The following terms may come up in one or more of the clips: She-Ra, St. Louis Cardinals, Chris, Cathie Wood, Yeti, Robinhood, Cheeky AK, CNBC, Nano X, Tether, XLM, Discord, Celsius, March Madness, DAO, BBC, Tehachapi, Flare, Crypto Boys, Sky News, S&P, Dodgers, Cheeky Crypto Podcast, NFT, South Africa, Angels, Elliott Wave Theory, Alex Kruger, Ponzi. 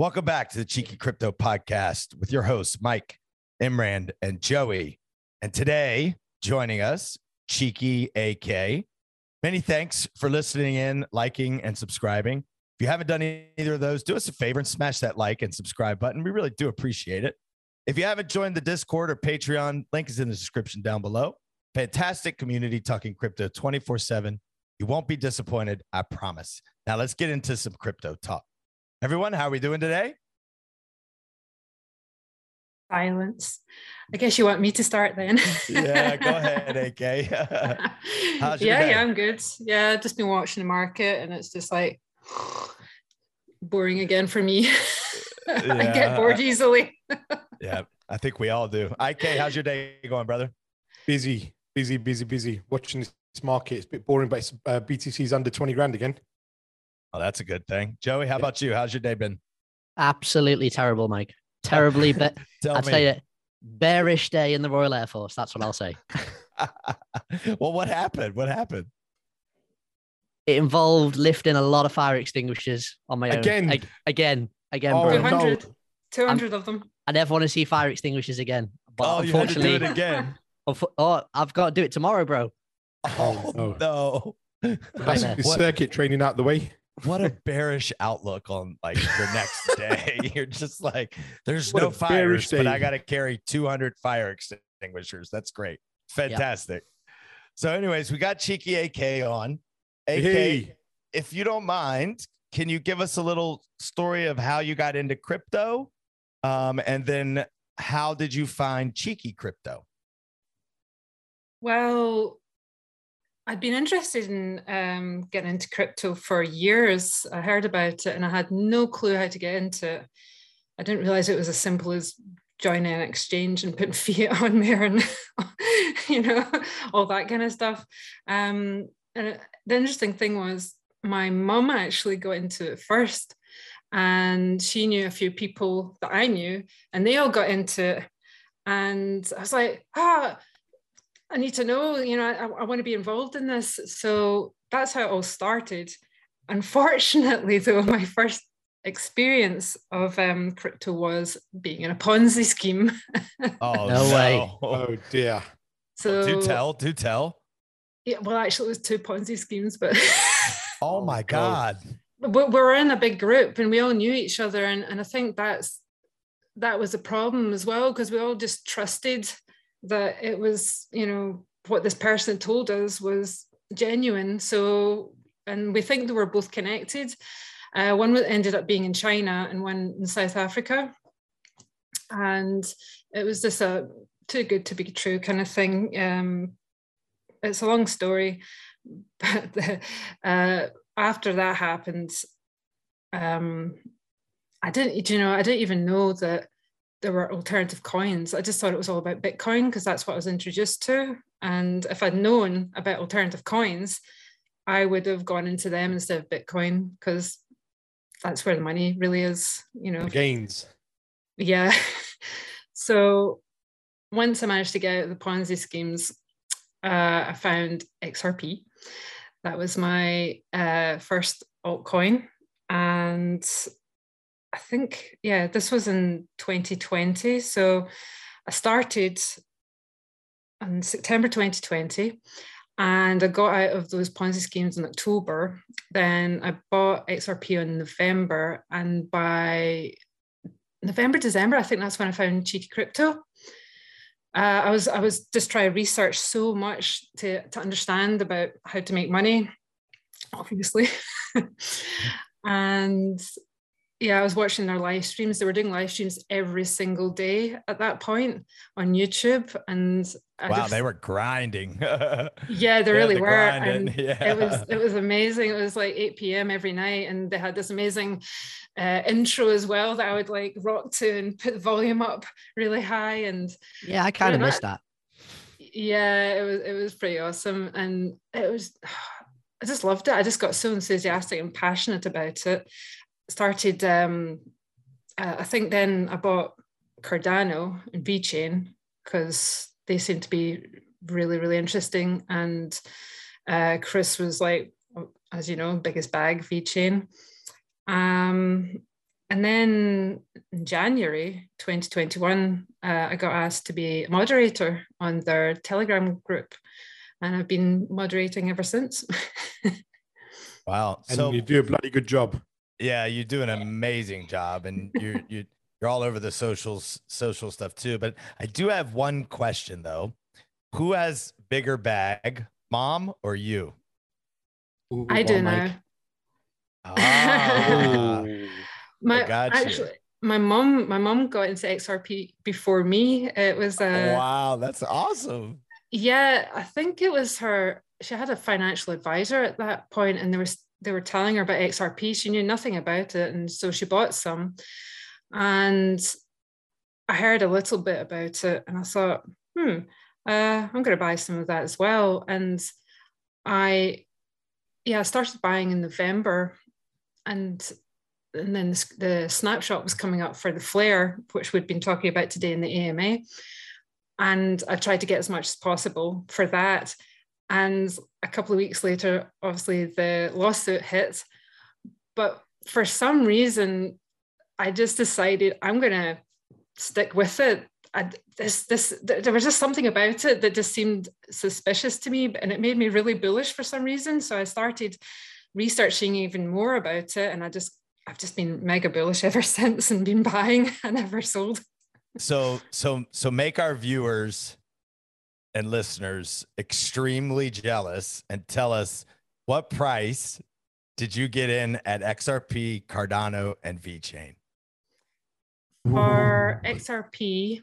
Welcome back to the Cheeky Crypto Podcast with your hosts, Mike, Imran, and Joey. And today, joining us, Cheeky AK. Many thanks for listening in, liking, and subscribing. If you haven't done either of those, do us a favor and smash that like and subscribe button. We really do appreciate it. If you haven't joined the Discord or Patreon, link is in the description down below. Fantastic community talking crypto 24/7. You won't be disappointed, I promise. Now let's get into some crypto talk. Everyone, how are we doing today? Silence. I guess you want me to start then. Yeah, go ahead, AK. How's your day? Yeah, I'm good. Yeah, just been watching the market and it's just like boring again for me. Yeah. I get bored easily. Yeah, I think we all do. IK, how's your day going, brother? Busy. Watching this market. It's a bit boring, but it's, BTC's under 20 grand again. Oh, that's a good thing. Joey, how about you? How's your day been? Absolutely terrible, Mike. Terribly, but I'd say it. Bearish day in the Royal Air Force. That's what I'll say. Well, what happened? What happened? It involved lifting a lot of fire extinguishers on my own. Again. Oh, 200, no. 200 of them. I never want to see fire extinguishers again. But oh, unfortunately, you had to do it again. Oh, I've got to do it tomorrow, bro. Oh, no. That's the circuit training out the way. What a bearish outlook on like the next day. You're just like, there's no fires, but I got to carry 200 fire extinguishers. That's great. Fantastic. Yep. So anyways, we got Cheeky AK on. AK, hey. If you don't mind, can you give us a little story of how you got into crypto? And then how did you find Cheeky Crypto? Well, I'd been interested in getting into crypto for years. I heard about it and I had no clue how to get into it. I didn't realize it was as simple as joining an exchange and putting fiat on there and, you know, all that kind of stuff. And the interesting thing was my mum actually got into it first and she knew a few people that I knew and they all got into it. And I was like, I need to know, you know, I want to be involved in this. So that's how it all started. Unfortunately, though, my first experience of crypto was being in a Ponzi scheme. Oh, no way. Oh, dear. So, do tell. Yeah, well, actually, it was 2 Ponzi schemes, but... Oh, my God. We're in a big group and we all knew each other. And I think that was a problem as well, because we all just trusted that it was, you know, what this person told us was genuine. So, and we think they were both connected. One ended up being in China and one in South Africa. And it was just a too good to be true kind of thing. It's a long story, but after that happened, I didn't even know that there were alternative coins. I just thought it was all about Bitcoin because that's what I was introduced to. And if I'd known about alternative coins, I would have gone into them instead of Bitcoin because that's where the money really is, you know. The gains. Yeah. So once I managed to get out of the Ponzi schemes, I found XRP. That was my first altcoin. And I think, yeah, this was in 2020. So I started in September 2020 and I got out of those Ponzi schemes in October. Then I bought XRP in November, and by November, December, I think that's when I found Cheeky Crypto. I was just trying to research so much to understand about how to make money, obviously. And yeah, I was watching their live streams. They were doing live streams every single day at that point on YouTube. And they were grinding. Yeah, they really were. And yeah. It was amazing. It was like 8 p.m. every night. And they had this amazing intro as well that I would like rock to and put the volume up really high. And yeah, I kind of missed that. Yeah, it was pretty awesome. And it was, I just loved it. I just got so enthusiastic and passionate about it. Started, I think then I bought Cardano and VeChain because they seemed to be really, really interesting. And Chris was like, as you know, biggest bag, VeChain. And then in January 2021, I got asked to be a moderator on their Telegram group. And I've been moderating ever since. Wow. And so you do a bloody good job. Yeah, you do an amazing job. And you're all over the social stuff too. But I do have one question though. Who has bigger bag, mom or you? Ooh, I do now. Ah, my mom got into XRP before me. It was wow, that's awesome. Yeah, I think it was her. She had a financial advisor at that point, and they were telling her about XRP. She knew nothing about it, and so she bought some. And I heard a little bit about it, and I thought, I'm going to buy some of that as well. And I started buying in November, and then the snapshot was coming up for the flare, which we'd been talking about today in the AMA. And I tried to get as much as possible for that. And a couple of weeks later, obviously the lawsuit hit. But for some reason, I just decided I'm going to stick with it. There was just something about it that just seemed suspicious to me, and it made me really bullish for some reason. So I started researching even more about it, and I've just been mega bullish ever since, and been buying and never sold. So make our viewers and listeners extremely jealous, and tell us, what price did you get in at XRP, Cardano, and VeChain? For XRP,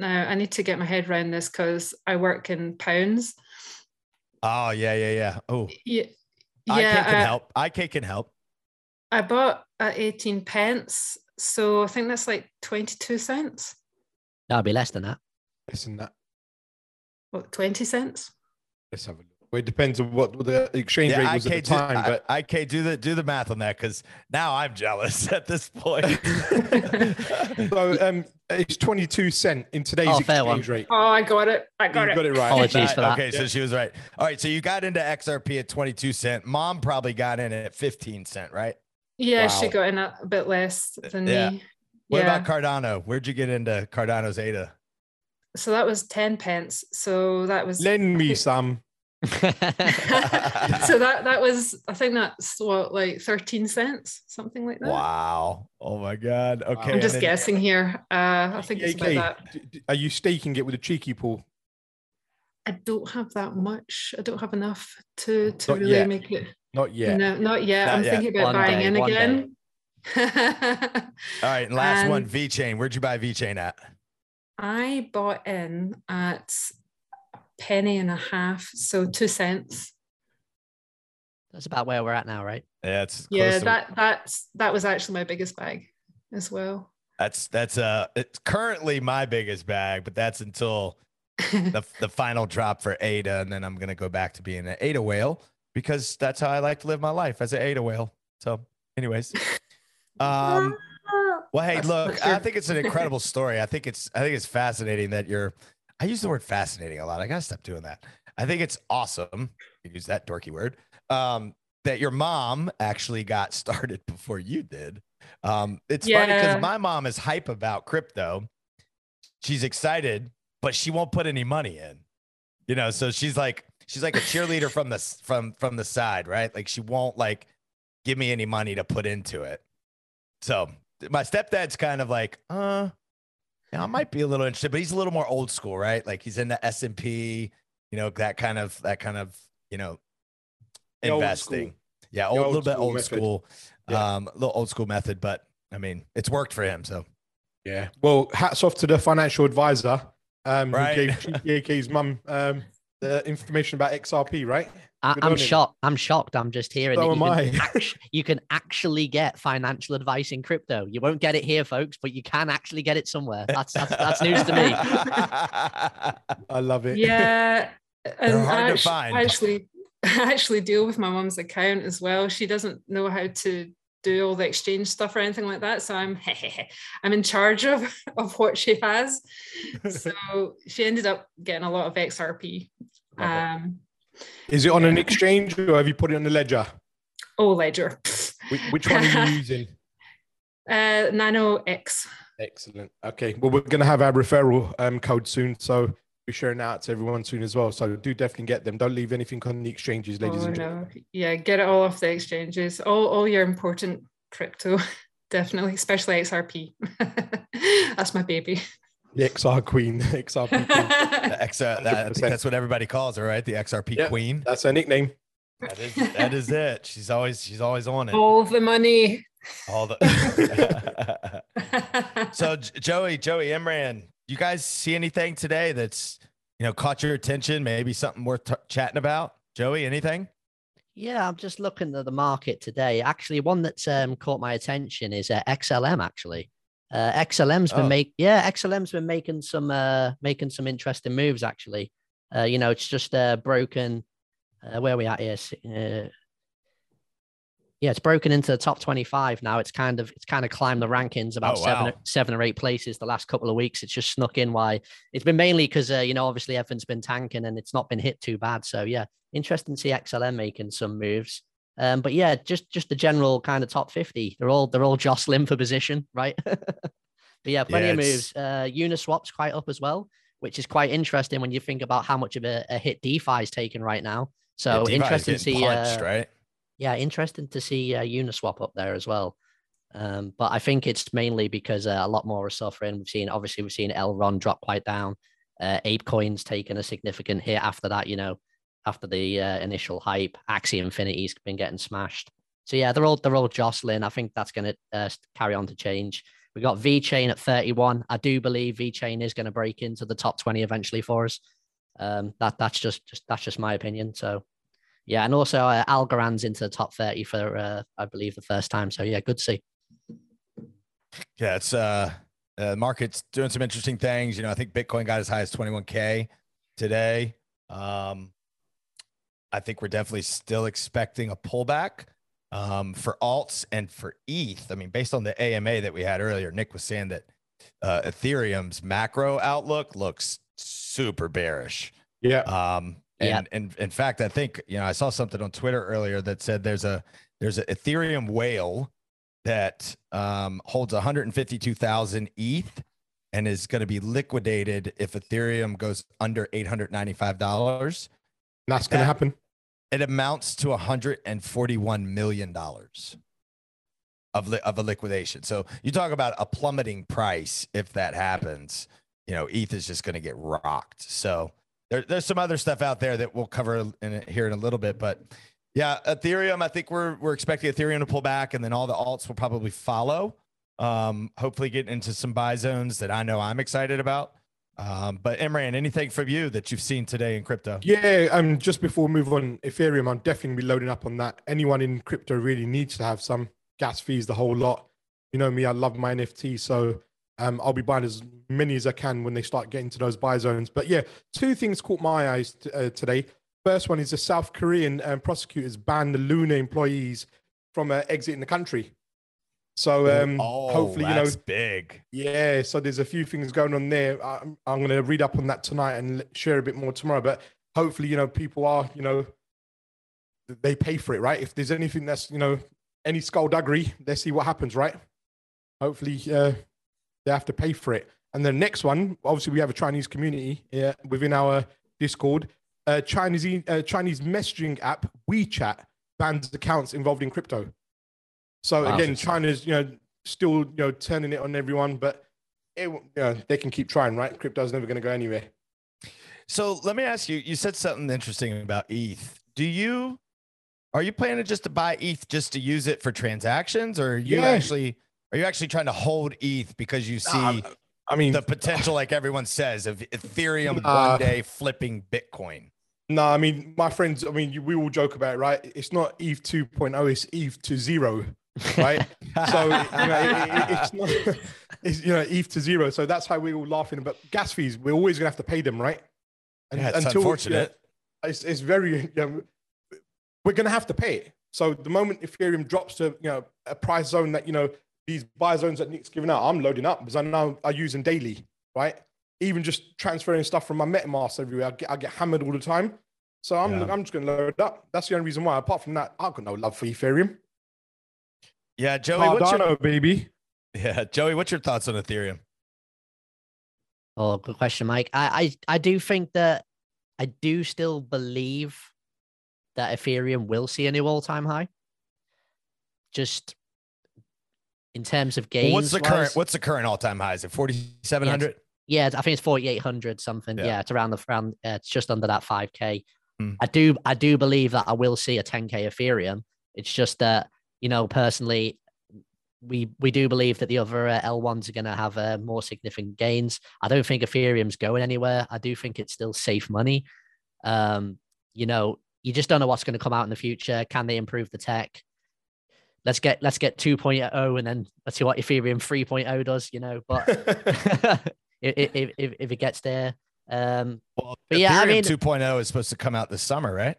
now I need to get my head around this because I work in pounds. Oh, yeah. Oh, yeah. IK can help. I bought at 18 pence, so I think that's like 22 cents. That'll be less than that. Less than that. What, 20 cents? Let's have a look. Well, it depends on what the exchange rate was at the time. But IK, do the math on that, because now I'm jealous at this point. So it's 22 cent in today's exchange rate. Oh, I got it. You got it right. Apologies for that. Okay, so she was right. All right, so you got into XRP at 22 cent. Mom probably got in at 15 cent, right? Yeah, wow. She got in a bit less than me. What about Cardano? Where'd you get into Cardano's ADA? So that was 10 pence. So that was... Lend me some. So that was, I think that's what, like 13 cents, something like that. Wow. Oh my God. Okay. I'm just guessing here. I think it's about that. Are you staking it with a cheeky pool? I don't have that much. I don't have enough to not really yet. Make it. Not yet. No, not yet. Not I'm yet. Thinking about one buying day, in again. All right. Last one, VeChain. Where'd you buy VeChain at? I bought in at penny and a half, so 2 cents. That's about where we're at now, right? Yeah, it's close. That was actually my biggest bag as well. That's it's currently my biggest bag, but that's until the final drop for ADA, and then I'm gonna go back to being an ADA whale, because that's how I like to live my life, as an ADA whale. So anyways, well, hey, look, I think it's an incredible story. I think it's fascinating that I use the word fascinating a lot. I got to stop doing that. I think it's awesome. You use that dorky word, that your mom actually got started before you did. It's funny because my mom is hype about crypto. She's excited, but she won't put any money in, so she's like a cheerleader from the side, right? Like she won't give me any money to put into it. So my stepdad's kind of like, I might be a little interested, but he's a little more old school, right? Like he's in the S&P, that kind of investing. Yeah, a little bit old school, a little old school method, but I mean, it's worked for him. So, yeah. Well, hats off to the financial advisor who gave Cheeky AK's mum the information about XRP, right? I'm shocked. I'm shocked. I'm just hearing that you can actually get financial advice in crypto. You won't get it here, folks, but you can actually get it somewhere. That's news to me. I love it. Yeah. And I actually deal with my mom's account as well. She doesn't know how to do all the exchange stuff or anything like that. So I'm in charge of what she has. So she ended up getting a lot of XRP. Is it on an exchange, or have you put it on the Ledger? Oh, Ledger. Which one are you using? Nano X. Excellent. Okay. Well, we're going to have our referral code soon. So we're sharing out to everyone soon as well. So do definitely get them. Don't leave anything on the exchanges, ladies and gentlemen. No. Yeah, get it all off the exchanges. All your important crypto, definitely, especially XRP. That's my baby. The XR queen, XRP queen. That's what everybody calls her, right? The XRP queen. That's her nickname. That is it. She's always on it. All the money. So Joey, Imran, you guys see anything today that's, caught your attention? Maybe something worth chatting about? Joey, anything? Yeah, I'm just looking at the market today. Actually, one that's caught my attention is XLM. Actually, XLM's been making some interesting moves. Actually, it's just broken. Where are we at here? It's broken into the top 25 now. It's kind of climbed the rankings about seven or eight places the last couple of weeks. It's just snuck in. Why? It's been mainly because obviously everything's been tanking and it's not been hit too bad. So yeah, interesting to see XLM making some moves. But yeah, just the general kind of top 50. They're all jostling for position, right? But yeah, plenty of moves. Uniswap's quite up as well, which is quite interesting when you think about how much of a hit DeFi is taking right now. So yeah, interesting to see. Punched, right? Yeah, interesting to see Uniswap up there as well. But I think it's mainly because a lot more are suffering. We've seen Elrond drop quite down. ApeCoin's taken a significant hit after that, after the initial hype. Axie Infinity's been getting smashed. So yeah, they're all jostling. I think that's going to carry on to change. We got VeChain at 31. I do believe VeChain is going to break into the top 20 eventually for us. That's just my opinion. So. Yeah, and also Algorand's into the top 30 for, I believe, the first time. So, yeah, good to see. Yeah, it's market's doing some interesting things. I think Bitcoin got as high as 21K today. I think we're definitely still expecting a pullback for alts and for ETH. I mean, based on the AMA that we had earlier, Nick was saying that Ethereum's macro outlook looks super bearish. Yeah. And in fact, I think, I saw something on Twitter earlier that said there's an Ethereum whale that holds 152,000 ETH and is going to be liquidated if Ethereum goes under $895. That's going to happen. It amounts to $141 million of a liquidation. So you talk about a plummeting price. If that happens, ETH is just going to get rocked. So. There's some other stuff out there that we'll cover here in a little bit, but yeah, Ethereum. I think we're expecting Ethereum to pull back, and then all the alts will probably follow. Hopefully, get into some buy zones that I know I'm excited about. But Imran, anything from you that you've seen today in crypto? Yeah, just before we move on, Ethereum, I'm definitely be loading up on that. Anyone in crypto really needs to have some gas fees, the whole lot. You know me, I love my NFT, so. I'll be buying as many as I can when they start getting to those buy zones. But yeah, two things caught my eyes today. First one is the South Korean prosecutors banned the Luna employees from exiting the country. So hopefully, that's big. Yeah, so there's a few things going on there. I'm going to read up on that tonight and share a bit more tomorrow. But hopefully, people are, they pay for it, right? If there's anything that's, any skullduggery, let's see what happens, right? Hopefully... they have to pay for it. And the next one, obviously, we have a Chinese community within our Discord. Chinese messaging app WeChat bans accounts involved in crypto. So again, China's still turning it on everyone, but they can keep trying, right? Crypto's never going to go anywhere. So let me ask you. You said something interesting about ETH. Are you planning just to buy ETH just to use it for transactions, or are you actually? Are you actually trying to hold ETH because you see the potential, like everyone says, of Ethereum one day flipping Bitcoin? No, my friends, we all joke about it, right? It's not ETH 2.0, it's ETH 2.0, right? So, it's not ETH 2.0. So that's how we're all laughing about gas fees. We're always going to have to pay them, right? And, yeah, it's unfortunate. It's very, we're going to have to pay it. So the moment Ethereum drops to, a price zone that, these buy zones that Nick's giving out, I'm loading up because I know I use them daily, right? Even just transferring stuff from my MetaMask everywhere, I get hammered all the time. So I'm just going to load up. That's the only reason why. Apart from that, I've got no love for Ethereum. Yeah, Joey, Cardano, baby. Yeah. Joey, what's your thoughts on Ethereum? Oh, good question, Mike. I do think that I do still believe that Ethereum will see a new all-time high. Just in terms of gains. Well, what's the current all-time high? Is it 4,700? Yeah, I think it's 4,800 something. Yeah, it's around. It's just under that 5K. I do believe that I will see a 10K Ethereum. It's just that, you know, personally, we do believe that the other L1s are going to have more significant gains. I don't think Ethereum's going anywhere. I do think it's still safe money. You know, you just don't know what's going to come out in the future. Can they improve the tech? Let's get 2.0 and then let's see what Ethereum 3.0 does, you know, but if it gets there. Well, but Ethereum 2.0 is supposed to come out this summer, right?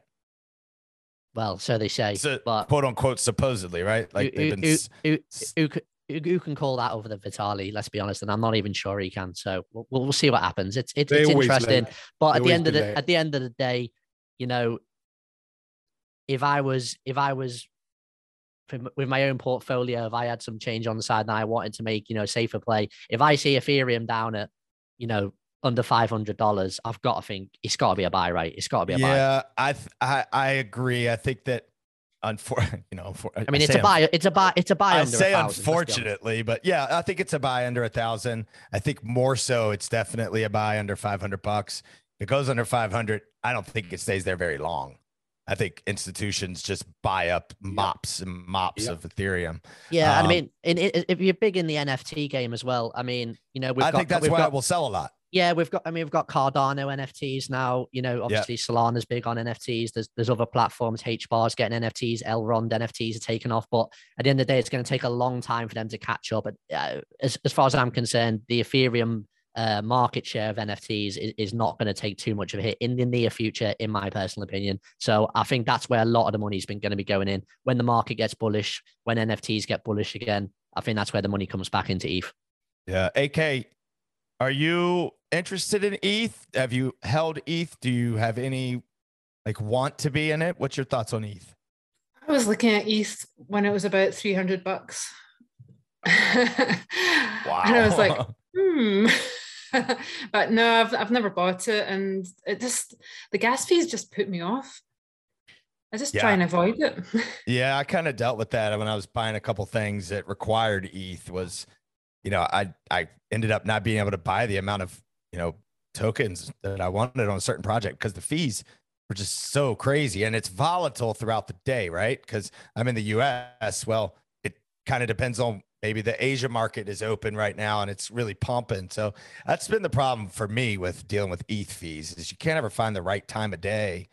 Well, so they say, so, but quote unquote, supposedly, right? Like who can call that over the Vitali? Let's be honest, and I'm not even sure he can. So we'll see what happens. It's interesting, but at the end of the day, you know, if I was with my own portfolio, if I had some change on the side that I wanted to make, you know, safer play. If I see Ethereum down at, you know, under $500, I've got to think it's got to be a buy, right? It's got to be a buy. Yeah, I agree. I think that, it's a buy. It's a buy. I say 1,000, unfortunately, but yeah, I think it's a buy under 1,000. I think more so, it's definitely a buy under $500. If it goes under 500, I don't think it stays there very long. I think institutions just buy up mops and mops of Ethereum. Yeah, I mean, if you're big in the NFT game as well, I mean, you know, I think that's why we'll sell a lot. Yeah, we've got Cardano NFTs now. You know, obviously Solana's big on NFTs. There's other platforms, HBAR's getting NFTs, Elrond NFTs are taking off. But at the end of the day, it's going to take a long time for them to catch up. But as far as I'm concerned, the Ethereum market share of NFTs is not going to take too much of a hit in the near future, in my personal opinion. So I think that's where a lot of the money's been going to be going in. When the market gets bullish, when NFTs get bullish again, I think that's where the money comes back into ETH. Yeah, AK, are you interested in ETH? Have you held ETH? Do you have any want to be in it? What's your thoughts on ETH? I was looking at ETH when it was about $300. Wow. And I was like, but no, I've never bought it, and it just, the gas fees just put me off. I just try and avoid it. Yeah, I kind of dealt with that when I was buying a couple things that required ETH. Was, you know, I ended up not being able to buy the amount of, you know, tokens that I wanted on a certain project because the fees were just so crazy, and it's volatile throughout the day, right? Because I'm in the US. Well, it kind of depends on, maybe the Asia market is open right now and it's really pumping. So that's been the problem for me with dealing with ETH fees, is you can't ever find the right time of day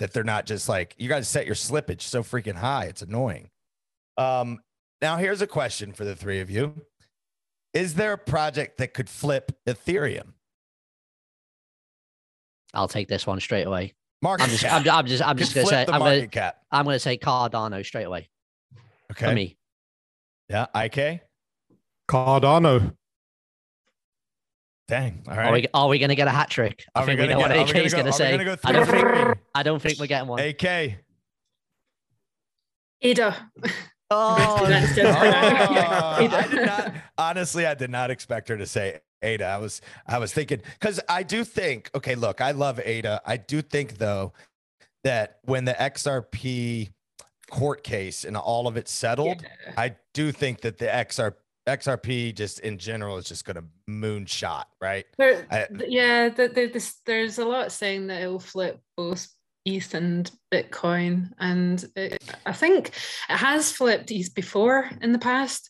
that they're not just like, you got to set your slippage so freaking high. It's annoying. Now here's a question for the three of you. Is there a project that could flip Ethereum? I'll take this one straight away. I'm going to say Cardano straight away. Okay. For me. Yeah, IK? Cardano. Dang. All right. Are we going to get a hat trick? I think we know what AK is going to say. I don't think we're getting one. AK. ADA. Oh, that's just I did not expect her to say ADA. I was thinking, because I do think, okay, look, I love ADA. I do think, though, that when the XRP court case and all of it settled, I do think that the XRP just in general is just going to moonshot, right? There's a lot saying that it will flip both ETH and Bitcoin, and I think it has flipped ETH before in the past,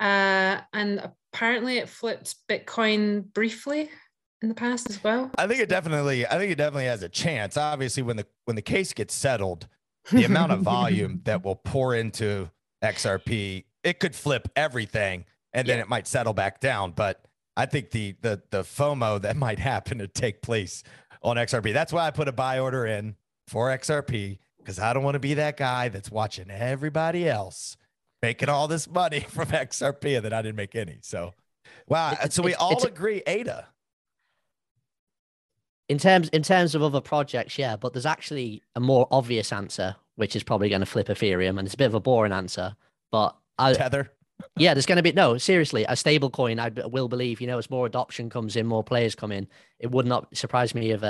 and apparently it flipped Bitcoin briefly in the past as well. I think it definitely has a chance. Obviously, when the case gets settled, the amount of volume that will pour into XRP, it could flip everything, and then it might settle back down. But I think the FOMO that might happen to take place on XRP. That's why I put a buy order in for XRP, because I don't want to be that guy that's watching everybody else making all this money from XRP and that I didn't make any. So, wow. So we all agree, ADA. In terms of other projects, yeah, but there's actually a more obvious answer, which is probably going to flip Ethereum, and it's a bit of a boring answer. But Tether. Yeah, there's going to be, no, seriously, a stable coin, I will believe, you know, as more adoption comes in, more players come in, it would not surprise me if,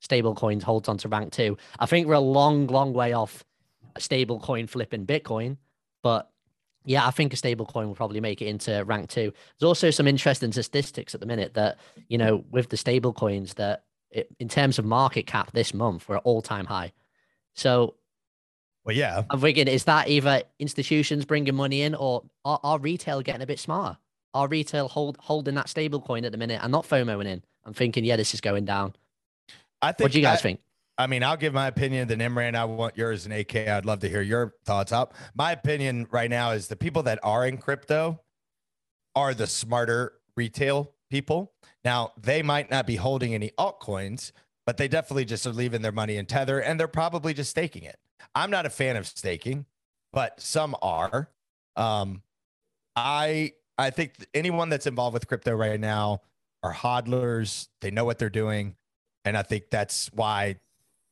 stable coin holds on to rank 2. I think we're a long way off a stable coin flipping Bitcoin, but yeah, I think a stable coin will probably make it into rank 2. There's also some interesting statistics at the minute that, you know, with the stable coins that it, in terms of market cap this month, we're at all-time high. So, well, yeah, I'm thinking, is that either institutions bringing money in or are retail getting a bit smarter? Are retail holding that stable coin at the minute and not FOMOing in? I'm thinking, yeah, this is going down. I think. What do you guys think? I mean, I'll give my opinion. Then Imran, I want yours, and AK, I'd love to hear your thoughts. My opinion right now is the people that are in crypto are the smarter retail people. Now, they might not be holding any altcoins, but they definitely just are leaving their money in Tether, and they're probably just staking it. I'm not a fan of staking, but some are. I think anyone that's involved with crypto right now are hodlers. They know what they're doing. And I think that's why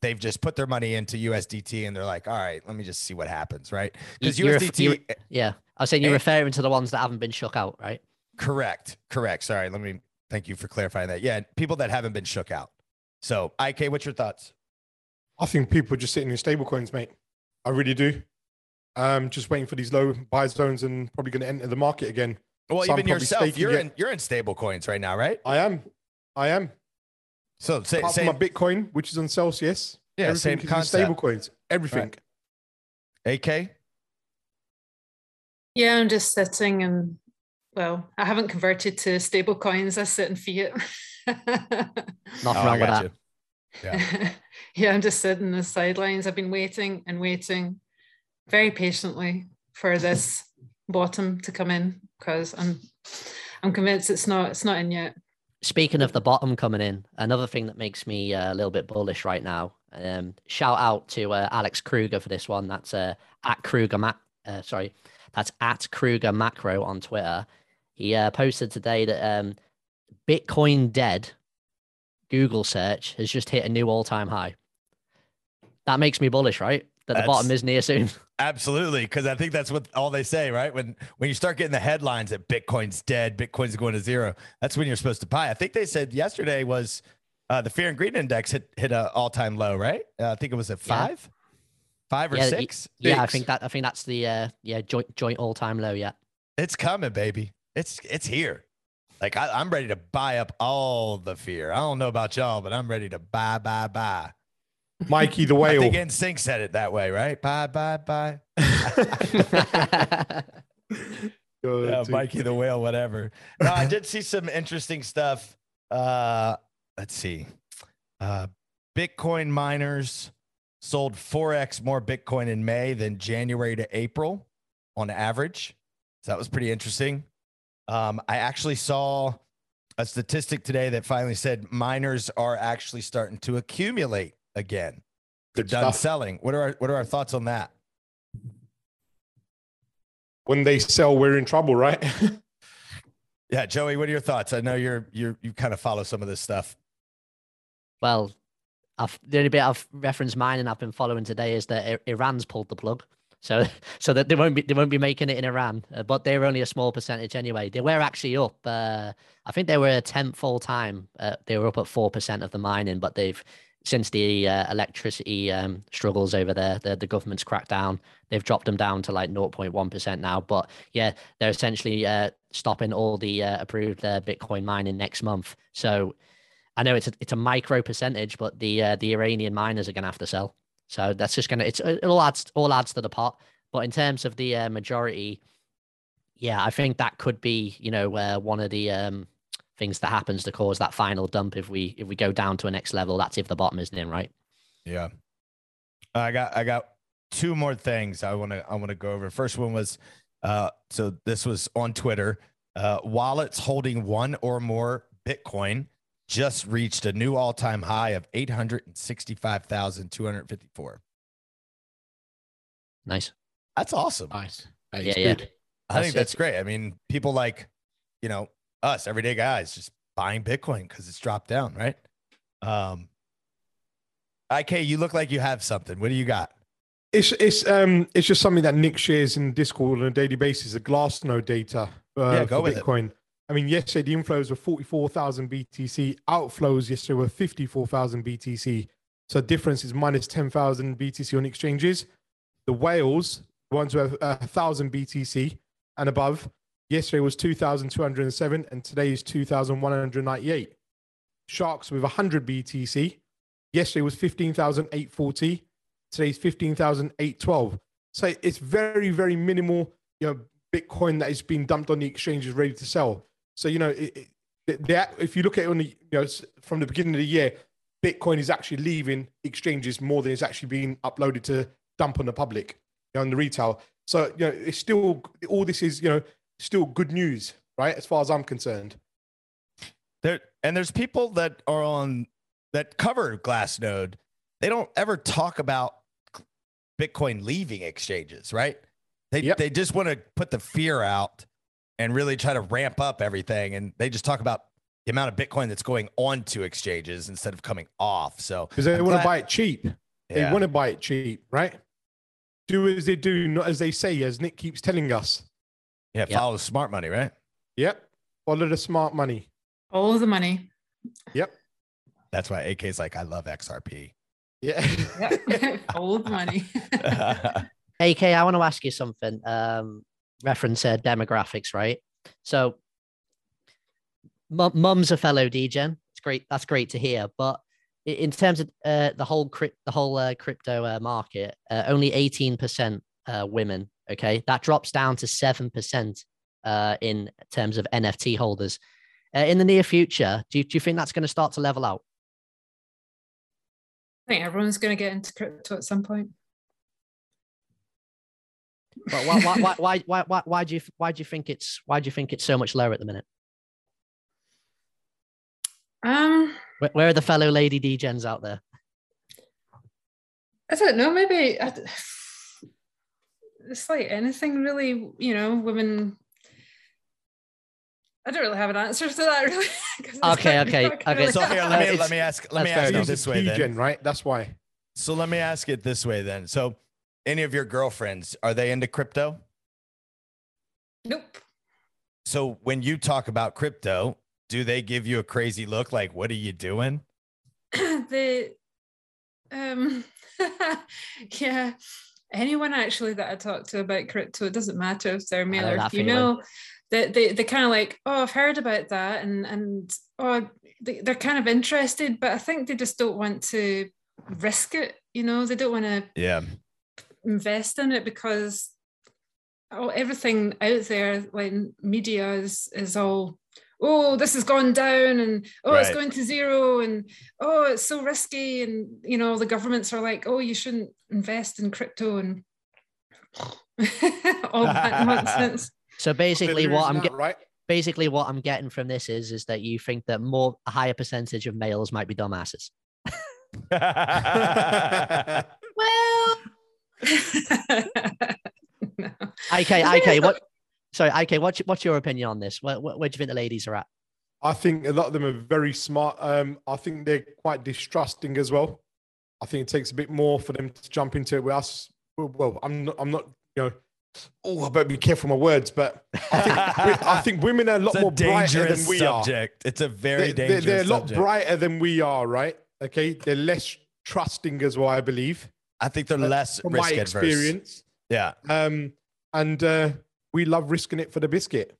they've just put their money into USDT and they're like, all right, let me just see what happens, right? Because USDT... yeah, I was saying you're referring to the ones that haven't been shook out, right? Correct. Sorry, let me... Thank you for clarifying that. Yeah, people that haven't been shook out. So, IK, what's your thoughts? I think people are just sitting in stable coins, mate. I really do. Just waiting for these low buy zones and probably going to enter the market again. Well, so even yourself, you're in stable coins right now, right? I am. So say my Bitcoin, which is on Celsius. Yeah, same concept. Stable coins, everything. Right. AK? Yeah, I'm just sitting and, well, I haven't converted to stable coins. I sit in fiat. Nothing wrong with that. Yeah. Yeah, I'm just sitting on the sidelines. I've been waiting and waiting very patiently for this bottom to come in because I'm convinced it's not in yet. Speaking of the bottom coming in, another thing that makes me a little bit bullish right now. Shout out to Alex Kruger for this one. That's at Kruger Mac. Sorry, that's at Kruger Macro on Twitter. He posted today that Bitcoin dead Google search has just hit a new all-time high. That makes me bullish, right? That's the bottom is near soon. Absolutely, because I think that's what all they say, right? When you start getting the headlines that Bitcoin's dead, Bitcoin's going to zero, that's when you're supposed to buy. I think they said yesterday was the fear and greed index hit an all-time low, right? I think it was at five or six. Yeah, I think that's the joint all-time low. Yeah, it's coming, baby. It's here. Like I'm ready to buy up all the fear. I don't know about y'all, but I'm ready to buy. Mikey the whale. I think NSYNC said it that way, right? Bye. Mikey the whale, whatever. No, I did see some interesting stuff. Let's see. Bitcoin miners sold 4x more Bitcoin in May than January to April on average. So that was pretty interesting. I actually saw a statistic today that finally said miners are actually starting to accumulate again. They're done selling. What are our thoughts on that? When they sell, we're in trouble, right? Yeah, Joey, what are your thoughts? I know you kind of follow some of this stuff. Well, the only bit I've referenced mining I've been following today is that Iran's pulled the plug, so that they won't be making it in Iran, but they're only a small percentage anyway. They were actually up. I think they were a 10th all time. They were up at 4% of the mining, but they've since the electricity struggles over there, the government's cracked down. They've dropped them down to like 0.1% now. But yeah, they're essentially stopping all the approved Bitcoin mining next month. So I know it's a micro percentage, but the Iranian miners are going to have to sell. So that's just going to it all adds to the pot. But in terms of the majority, yeah, I think that could be, you know, one of the things that happens to cause that final dump. If we go down to a next level, that's if the bottom is in, right? Yeah. I got two more things I want to go over. First one was, so this was on Twitter, wallets holding one or more Bitcoin just reached a new all-time high of 865,254. Nice. That's awesome. Nice. Yeah. I think that's great. I mean, people like, you know, us everyday guys just buying Bitcoin because it's dropped down, right? IK, you look like you have something. What do you got? It's just something that Nick shares in Discord on a daily basis, the Glassnode data for Bitcoin. I mean, yesterday the inflows were 44,000 BTC. Outflows yesterday were 54,000 BTC. So difference is minus 10,000 BTC on exchanges. The whales, the ones who have 1,000 BTC and above, yesterday was 2,207 and today is 2,198. Sharks with 100 BTC, yesterday was 15,840. Today's 15,812. So it's very, very minimal, you know, Bitcoin that is being dumped on the exchanges ready to sell. So, you know, if you look at it on the, you know, from the beginning of the year, Bitcoin is actually leaving exchanges more than it's actually being uploaded to dump on the public, you know, on the retail. So, you know, it's still, all this is, you know, still good news, right? As far as I'm concerned. There's people that are on, that cover Glassnode. They don't ever talk about Bitcoin leaving exchanges, right? They just want to put the fear out and really try to ramp up everything. And they just talk about the amount of Bitcoin that's going onto exchanges instead of coming off. So because they want to buy it cheap. Yeah. They want to buy it cheap, right? Do as they do, not as they say, as Nick keeps telling us. Yeah, follow smart money, right? Yep. Follow the smart money. Follow the money. Yep. That's why AK's like, I love XRP. Yeah. Old money. AK, I want to ask you something. Reference demographics, right? So mum's a fellow degen. It's great. That's great to hear. But in terms of the whole crypto market, only 18% women. Okay. That drops down to 7% in terms of NFT holders. In the near future, do you think that's going to start to level out? I think everyone's going to get into crypto at some point. But why do you think it's so much lower at the minute? Where are the fellow lady degens out there? I don't know. Maybe it's like anything, really. You know, women. I don't really have an answer to that, really. Okay. So here, let me ask it this way then. That's why. So let me ask it this way then. So any of your girlfriends, are they into crypto? Nope. So when you talk about crypto, do they give you a crazy look like, what are you doing? Yeah. Anyone actually that I talk to about crypto, it doesn't matter if they're male or female. They kind of like, oh, I've heard about that, and oh, they're kind of interested, but I think they just don't want to risk it. You know, they don't want to invest in it because everything out there, like media, is all, oh, this has gone down, and oh, right, it's going to zero, and oh, it's so risky, and you know, the governments are like, oh, you shouldn't invest in crypto, and all that nonsense. So basically what I'm getting from this is that you think that a higher percentage of males might be dumbasses. Well, no. Okay, what's your opinion on this? Where do you think the ladies are at? I think a lot of them are very smart. I think they're quite distrusting as well. I think it takes a bit more for them to jump into it with us. Well, I'm not, you know, oh, I better be careful with my words, but I think women are a lot more brighter than we are. It's a very dangerous subject. They're a lot brighter than we are, right? Okay, they're less trusting as well, I believe. I think they're less risk adverse. From my experience. Yeah. And we love risking it for the biscuit.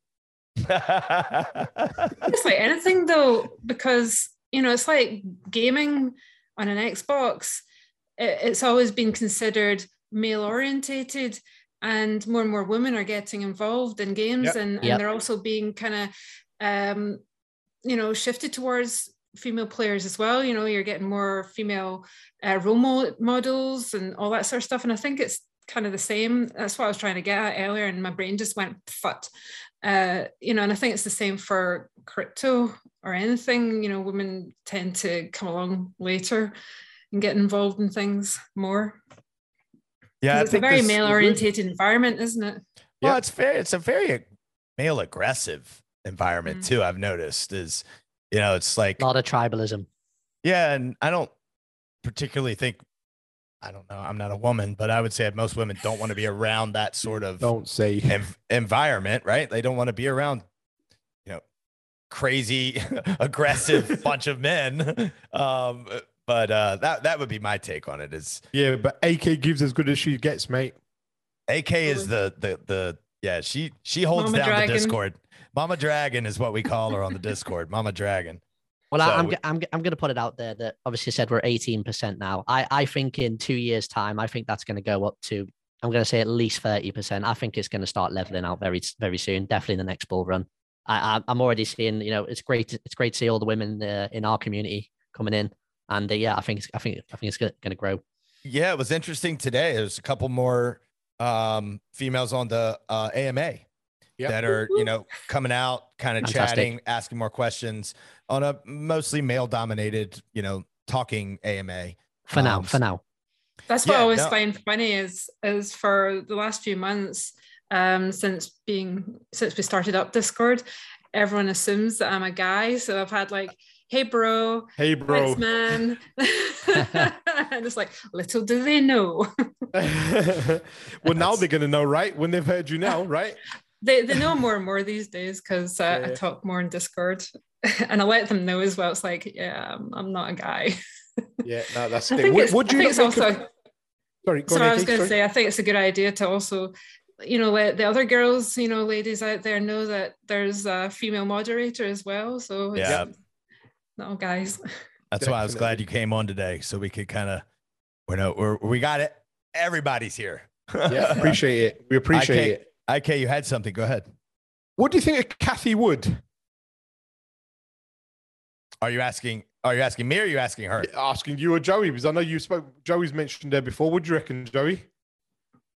It's like anything, though, because, you know, it's like gaming on an Xbox. It's always been considered male-orientated, and more women are getting involved in games, and they're also being kind of, you know, shifted towards female players as well. You know, you're getting more female role models and all that sort of stuff. And I think it's kind of the same. That's what I was trying to get at earlier, and my brain just went fut. You know, and I think it's the same for crypto or anything. You know, women tend to come along later and get involved in things more. Yeah, it's a very male-oriented environment, isn't it? Well, yeah, it's a very male-aggressive environment too. I've noticed is, you know, it's like a lot of tribalism. Yeah, and I don't particularly think I don't know, I'm not a woman, but I would say that most women don't want to be around that sort of environment, right? They don't want to be around, you know, crazy, aggressive bunch of men. But that would be my take on it. Is yeah, but AK gives as good as she gets, mate. AK is the yeah, she holds Mama down Dragon. The Discord. Mama Dragon is what we call her on the Discord. Mama Dragon. Well, so I'm going to put it out there that obviously said we're 18% now. I think in 2 years' time, I think that's going to go up to, I'm going to say at least 30%. I think it's going to start leveling out very, very soon. Definitely in the next bull run. I'm already seeing, you know, it's great to see all the women in our community coming in. And yeah, I think it's going to grow. Yeah, it was interesting today. There's a couple more females on the AMA that are, you know, coming out, kind of chatting, asking more questions on a mostly male-dominated, you know, talking AMA. For now. That's what I always find funny is for the last few months since we started up Discord, everyone assumes that I'm a guy, so I've had like, Hey bro, nice man. And it's like, little do they know. Well, now they're gonna know, right? When they've heard you now, right? They know more and more these days because I talk more in Discord, and I let them know as well. It's like, yeah, I'm not a guy. Yeah, no, that's. The thing. I think it's a good idea to also, you know, let the other girls, you know, ladies out there know that there's a female moderator as well. So yeah. No, guys. That's definitely. Why I was glad you came on today, so we could kind of, we got it. Everybody's here. Yeah, appreciate it. We appreciate it. IK, you had something. Go ahead. What do you think of Cathie Wood? Are you asking me or are you asking her? Yeah, asking you or Joey, because I know you spoke. Joey's mentioned her before. What do you reckon, Joey?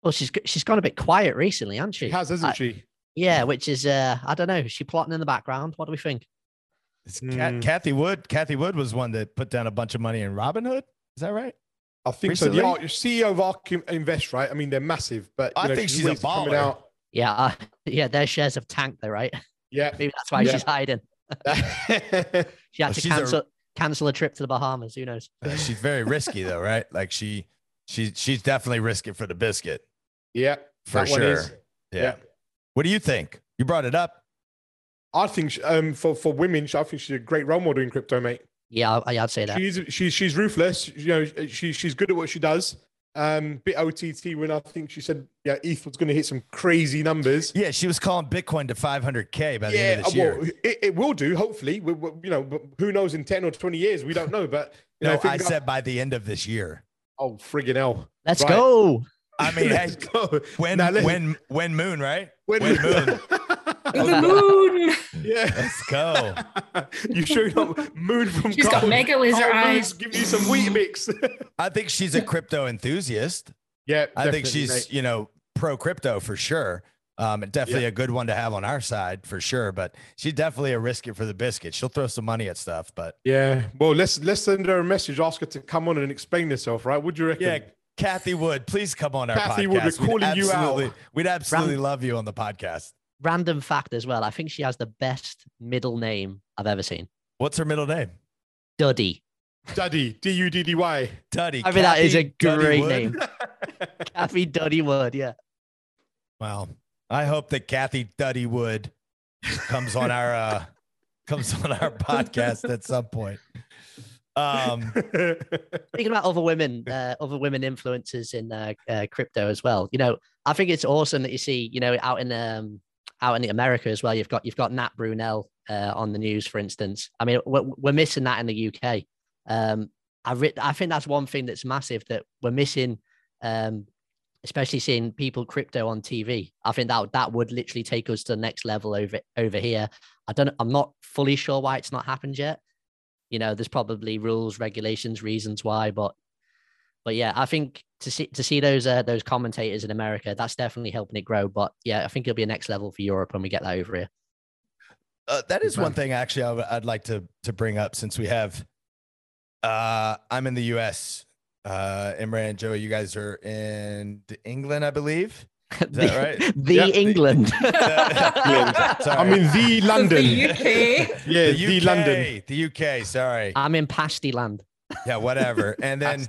Well, she's gone a bit quiet recently, hasn't she? She has, hasn't she? Yeah, which is, I don't know. Is she plotting in the background? What do we think? It's Cathie Wood. Cathie Wood was one that put down a bunch of money in Robinhood. Is that right? I think recently? So. Yeah, CEO of Ark Invest, right? I mean, they're massive, but I think she's a baller. Out. Yeah, their shares have tanked, though, right? Yeah, maybe that's why she's hiding. She had to cancel a trip to the Bahamas. Who knows? She's very risky, though, right? Like she's definitely risking for the biscuit. Yeah, for sure. Yeah. What do you think? You brought it up. I think for women, I think she's a great role model in crypto, mate. Yeah, I'd say that. She's ruthless. You know, she's good at what she does. Bit OTT when I think she said, yeah, ETH was going to hit some crazy numbers. Yeah, she was calling Bitcoin to 500K by the end of this year. Well, it will do, hopefully. But who knows in 10 or 20 years? We don't know. But I said by the end of this year. Oh, friggin' hell! Let's go. I mean, let's go. When moon, right? When moon. The moon. Yeah, let's go. You showed up moon from. She's got mega laser eyes. Give you some wheat mix. I think she's a crypto enthusiast. Yeah, I think she's pro crypto for sure. Definitely a good one to have on our side for sure. But she's definitely a risk it for the biscuit. She'll throw some money at stuff. But yeah, well, let's send her a message. Ask her to come on and explain herself. Right? Would you reckon? Yeah. Cathie Wood, please come on our podcast. Wood, calling you out. We'd absolutely love you on the podcast. Random fact as well. I think she has the best middle name I've ever seen. What's her middle name? Duddy. D-U-D-D-Y. Duddy. I mean, that is a great name. Cathie Duddy Wood, yeah. Wow. I hope that Cathie Duddy Wood comes on our podcast at some point. Speaking about other women influencers in crypto as well, I think it's awesome that you see, out in America as well, you've got Nat Brunell on the news, for instance. I mean, we're missing that in the UK. I think that's one thing that's massive that we're missing, especially seeing people crypto on TV. I think that would literally take us to the next level over here. I'm not fully sure why it's not happened yet. There's probably rules, regulations, reasons why, but yeah, I think to see those commentators in America, that's definitely helping it grow. But yeah, I think it'll be a next level for Europe when we get that over here. That is one thing actually I'd like to bring up, since we have, I'm in the US, Imran and Joey, you guys are in England, I believe. Is that right? England. The London. The UK. Yeah, the London. The UK, sorry. I'm in Pasty Land. Yeah, whatever. And then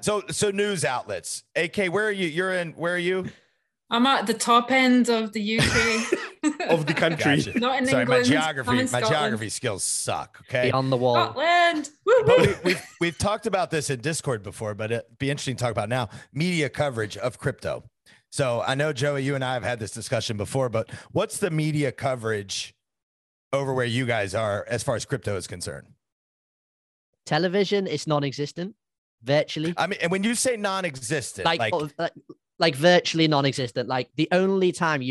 so news outlets. AK, where are you? You're in, where are you? I'm at the top end of the UK. Of the country. Gotcha. Not in England. My geography skills suck. Okay. Beyond the wall. Scotland. But we've talked about this in Discord before, but it'd be interesting to talk about now. Media coverage of crypto. So I know, Joey, you and I have had this discussion before, but what's the media coverage over where you guys are as far as crypto is concerned? Television is non-existent, virtually. I mean, and when you say non-existent, like virtually non-existent. Like the only time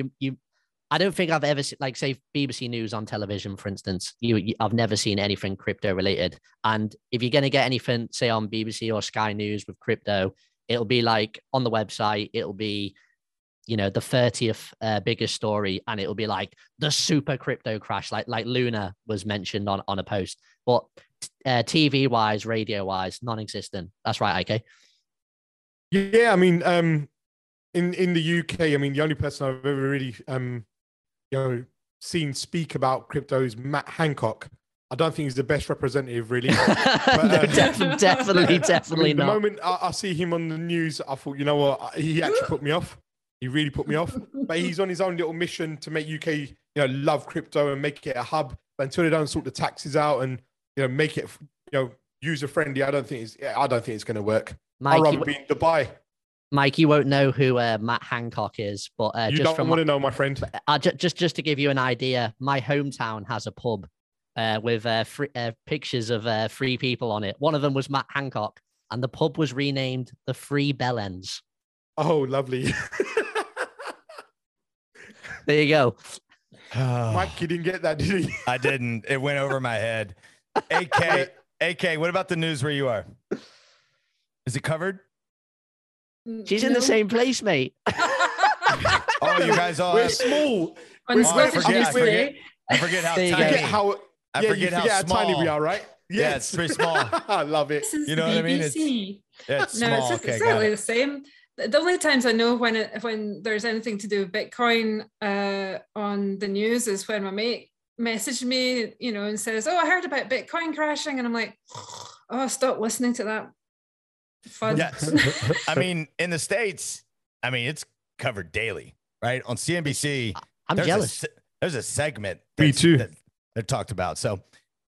I don't think I've ever seen, like, say BBC News on television, for instance, I've never seen anything crypto related. And if you're going to get anything, say on BBC or Sky News with crypto, it'll be like on the website, it'll be, you know, the 30th biggest story. And it'll be like the super crypto crash, like Luna was mentioned on a post, but TV wise, radio wise, non-existent. That's right, IK. Yeah. I mean, in the UK, I mean, the only person I've ever really, you know, seen speak about crypto is Matt Hancock. I don't think he's the best representative, really. But, no, definitely I mean, not. The moment I see him on the news, I thought, you know what, he actually put me off. He really put me off. But he's on his own little mission to make UK, you know, love crypto and make it a hub. But until they don't sort the taxes out and, you know, make it, you know, user friendly, I don't think it's going to work. I'd rather be in Dubai. Mike, you won't know who Matt Hancock is, but you just don't want to know, my friend. Just to give you an idea, my hometown has a pub with pictures of three people on it. One of them was Matt Hancock, and the pub was renamed the Free Bell Ends. Oh, lovely! There you go. Mike, you didn't get that, did you? I didn't. It went over my head. AK, what about the news where you are? Is it covered? She's in the same place, mate. Oh, you guys all we're small. I forget how tiny we are, right? Yes. Yeah, it's pretty small. I love it. You know BBC. What I mean? It's small. No, it's exactly the same. The only times I know when there's anything to do with Bitcoin on the news is when my mate messaged me, you know, and says, "Oh, I heard about Bitcoin crashing," and I'm like, "Oh, stop listening to that." Fun. Yeah. I mean, in the States, I mean, it's covered daily, right? On CNBC, I'm jealous. There's a segment that they're talked about. So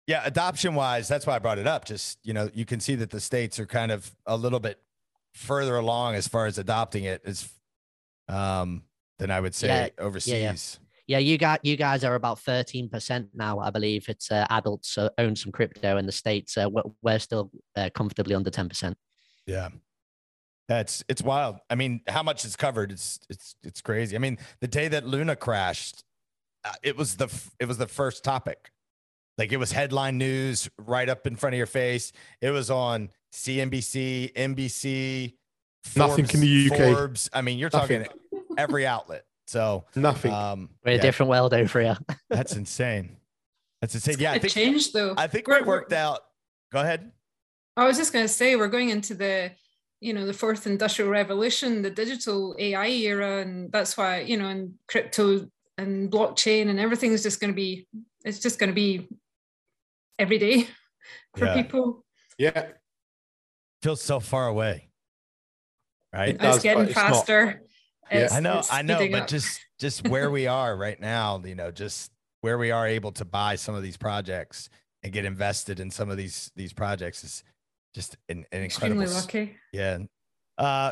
yeah, adoption wise, that's why I brought it up. Just, you know, you can see that the States are kind of a little bit further along as far as adopting it as than I would say overseas. Yeah, you guys are about 13% now, I believe. It's adults own some crypto in the States. We're still comfortably under 10%. Yeah, it's wild. I mean, how much is covered? It's crazy. I mean, the day that Luna crashed, it was the first topic. Like, it was headline news right up in front of your face. It was on CNBC, NBC, Forbes, nothing in the UK. Forbes. I mean, you're talking every outlet. So nothing. We're a different world over here. That's insane. Yeah, I think it changed though. I think we worked out. Go ahead. I was just going to say, we're going into the, you know, the fourth industrial revolution, the digital AI era. And that's why, you know, and crypto and blockchain and everything is just going to be, it's just going to be every day for people. Yeah. Feels so far away. Right. It's getting faster. It's, I know, but just where we are right now, you know, just where we are able to buy some of these projects and get invested in some of these projects is just an incredible. Extremely lucky. Yeah.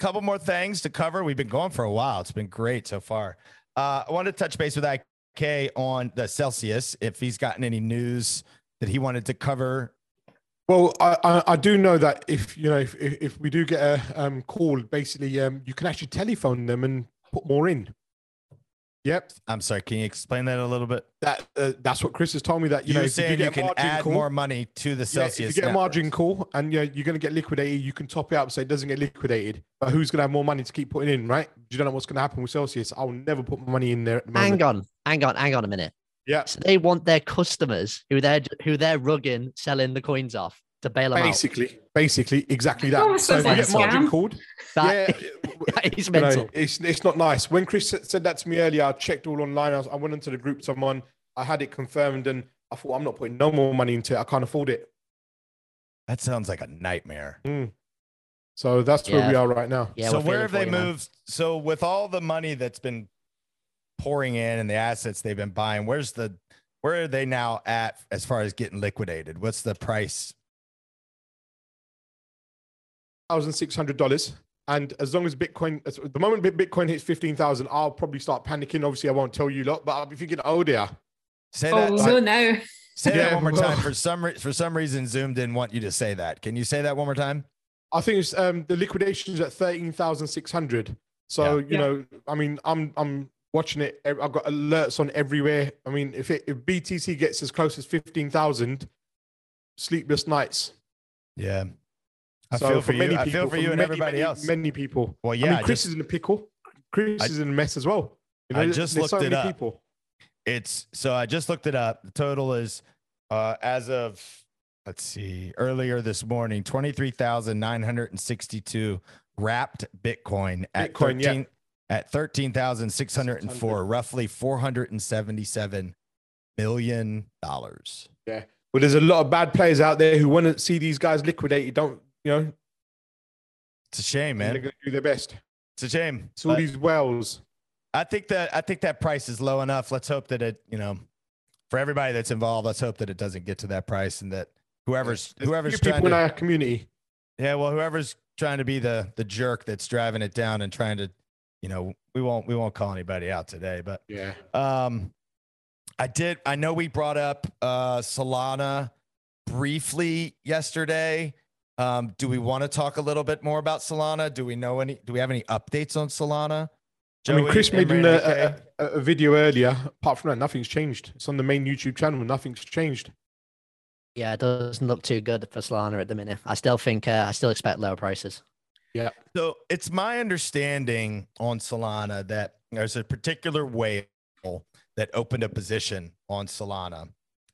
Couple more things to cover. We've been going for a while. It's been great so far. I want to touch base with IK on the Celsius, if he's gotten any news that he wanted to cover. Well, I do know that if, you know, if we do get a call, basically you can actually telephone them and put more in. Yep. I'm sorry. Can you explain that a little bit? That's what Chris has told me, that, you know, if you can add more money to the Celsius. If you get a margin call and you're going to get liquidated, you can top it up so it doesn't get liquidated. But who's going to have more money to keep putting in, right? You don't know what's going to happen with Celsius. I'll never put money in there at the moment. Hang on a minute. Yeah. So they want their customers who they're rugging, selling the coins off, to bail them out. Basically, exactly that. Oh, so you get margin called. It's mental. No, it's not nice. When Chris said that to me earlier, I checked all online. I went into the group, someone, I had it confirmed, and I thought, I'm not putting no more money into it. I can't afford it. That sounds like a nightmare. Mm. So that's where we are right now. Yeah, so where have they moved? So with all the money that's been pouring in and the assets they've been buying, where are they now at as far as getting liquidated? What's the price? $1,600. And as long as Bitcoin, the moment Bitcoin hits 15,000, I'll probably start panicking. Obviously, I won't tell you lot, but I'll be thinking, oh dear. Say that. Oh, no. Say that one more time. For some reason, Zoom didn't want you to say that. Can you say that one more time? I think it's the liquidation's at 13,600. So you know, I mean, I'm watching it. I've got alerts on everywhere. I mean, if BTC gets as close as 15,000, sleepless nights. Yeah. I feel for you and everybody else. Many people. Well, yeah. I mean, Chris is in a pickle. Chris is in a mess as well. You know, I just looked it up. I just looked it up. The total is as of, let's see, earlier this morning, 23,962 wrapped Bitcoin at 13,604, roughly $477 million. Yeah. Well, there's a lot of bad players out there who want to see these guys liquidate. It's a shame, man. They're going to do their best. It's a shame. It's all these whales. I think that price is low enough. Let's hope that it, for everybody that's involved, let's hope that it doesn't get to that price, and that whoever's trying to, in our community. Yeah, well, whoever's trying to be the jerk that's driving it down and trying to, we won't call anybody out today, but yeah. I know we brought up Solana briefly yesterday. Do we want to talk a little bit more about Solana? Do we have any updates on Solana? Joey, I mean, Chris made a video earlier. Apart from that, nothing's changed. It's on the main YouTube channel. Nothing's changed. Yeah, it doesn't look too good for Solana at the minute. I still think I expect lower prices. Yeah. So it's my understanding on Solana that there's a particular whale that opened a position on Solana,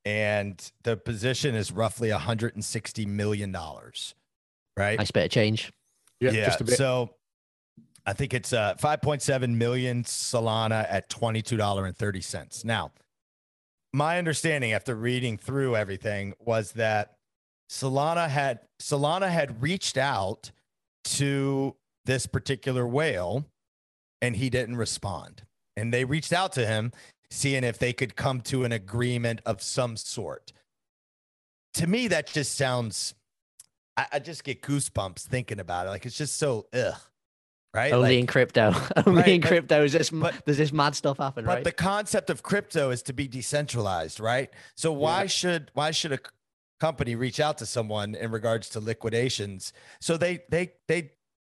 and the position is roughly $160 million, right? I spent a change. Yeah, just a bit. So I think it's 5.7 million Solana at $22.30. Now, my understanding after reading through everything was that Solana had reached out to this particular whale, and he didn't respond. And they reached out to him, seeing if they could come to an agreement of some sort. To me, that just sounds, I just get goosebumps thinking about it. Like, it's just so, ugh, right? Only in crypto. Does this mad stuff happen, right? But the concept of crypto is to be decentralized, right? So why should a company reach out to someone in regards to liquidations? So they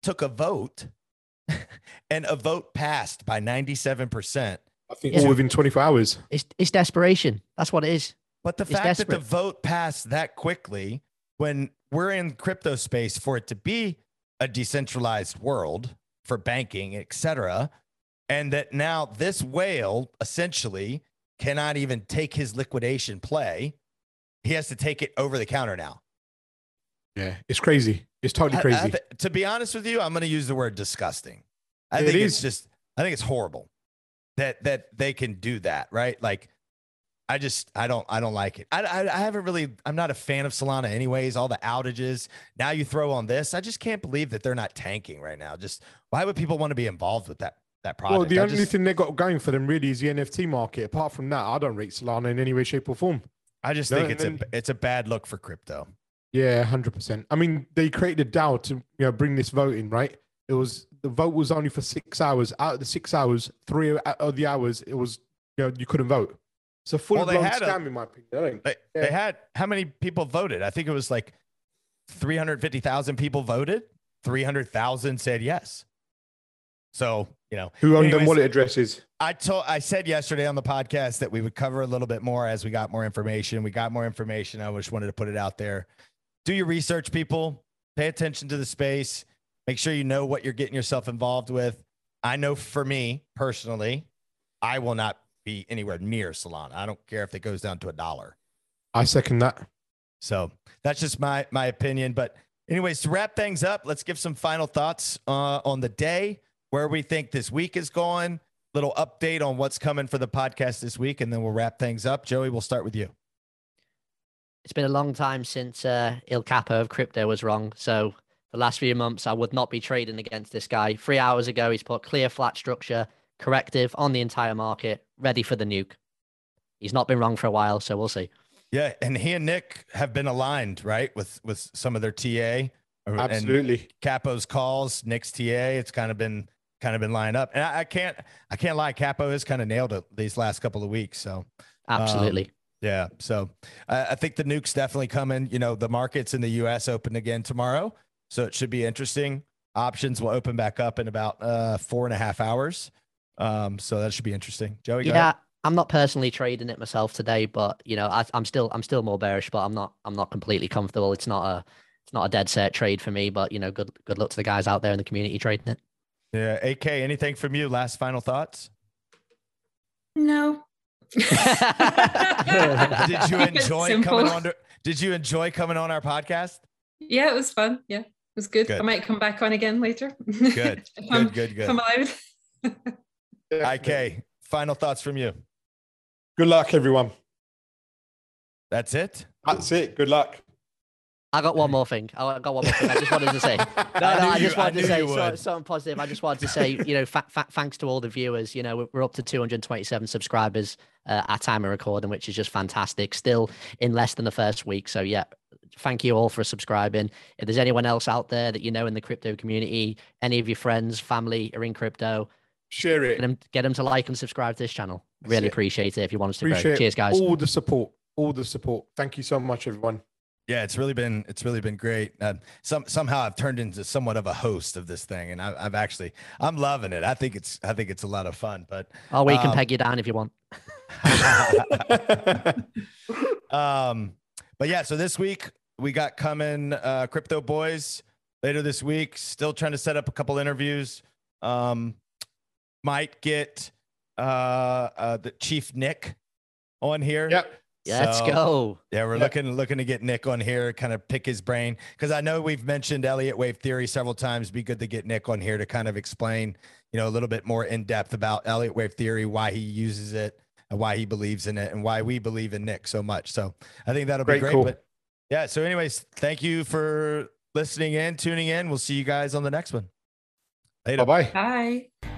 took a vote, and a vote passed by 97%. I think all within 24 hours. It's desperation. That's what it is. But the fact that the vote passed that quickly, when we're in crypto space for it to be a decentralized world for banking, etc., and that now this whale essentially cannot even take his liquidation play. He has to take it over the counter now. Yeah, it's crazy. It's totally crazy. To be honest with you, I'm going to use the word disgusting. I think it's horrible that they can do that, right? Like, I don't like it. I haven't really, I'm not a fan of Solana anyways, all the outages. Now you throw on this, I just can't believe that they're not tanking right now. Just why would people want to be involved with that project? Well, the only thing they got going for them really is the NFT market. Apart from that, I don't rate Solana in any way, shape or form. I just think it's a bad look for crypto. Yeah, 100%. I mean, they created a DAO to bring this vote in, right? It was, the vote was only for 6 hours. Out of the 6 hours, 3 of the hours, it was, you couldn't vote. So full-blown scam, in my opinion. They had, how many people voted? I think it was like 350,000 people voted. 300,000 said yes. So, who owned them, wallet addresses? I said yesterday on the podcast that we would cover a little bit more as we got more information. We got more information. I just wanted to put it out there. Do your research, people. Pay attention to the space. Make sure you know what you're getting yourself involved with. I know for me personally, I will not be anywhere near Solana. I don't care if it goes down to $1. I second that. So that's just my opinion. But anyways, to wrap things up, let's give some final thoughts on the day, where we think this week is going, little update on what's coming for the podcast this week, and then we'll wrap things up. Joey, we'll start with you. It's been a long time since Il Capo of crypto was wrong. So the last few months, I would not be trading against this guy. 3 hours ago, he's put clear flat structure, corrective on the entire market, ready for the nuke. He's not been wrong for a while, so we'll see. Yeah, and he and Nick have been aligned, right, with some of their TA. Absolutely. Capo's calls, Nick's TA, it's kind of been lined up. And I can't lie, Capo has kind of nailed it these last couple of weeks. So absolutely. Yeah. So I think the nuke's definitely coming. You know, the markets in the US open again tomorrow, so it should be interesting. Options will open back up in about 4.5 hours. So that should be interesting. Joey, go ahead. I'm not personally trading it myself today, but you know, I'm still more bearish, but I'm not completely comfortable. It's not a dead set trade for me, but you know, good luck to the guys out there in the community trading it. Yeah. AK, anything from you? Last final thoughts? No. Did you enjoy coming on our podcast? Yeah, it was fun. Yeah, it was good. I might come back on again later. Good. Good. Come alive. IK, final thoughts from you. Good luck, everyone. That's it. That's it. Good luck. I got one more thing. I just wanted to say. Something positive. I just wanted to say, you know, thanks to all the viewers. You know, we're up to 227 subscribers at time of recording, which is just fantastic. Still in less than the first week. So yeah, thank you all for subscribing. If there's anyone else out there that you know in the crypto community, any of your friends, family are in crypto, share it. Get them to like and subscribe to this channel. Really appreciate it if you want us to grow. Cheers, guys. All the support. Thank you so much, everyone. Yeah, it's really been great. Somehow I've turned into somewhat of a host of this thing, and I'm loving it. I think it's a lot of fun. But we can peg you down if you want. But yeah, so this week we got coming Crypto Boys later this week. Still trying to set up a couple interviews. Might get the Chief Nick on here. Yep. Yeah, let's go. Yeah, we're looking to get Nick on here, kind of pick his brain, because I know we've mentioned Elliott Wave Theory several times. Be good to get Nick on here to kind of explain, you know, a little bit more in depth about Elliott Wave Theory, why he uses it, and why he believes in it, and why we believe in Nick so much. So I think that'll be great. Cool. But yeah, so anyways, thank you for listening in, tuning in. We'll see you guys on the next one. Later. Bye-bye. Bye.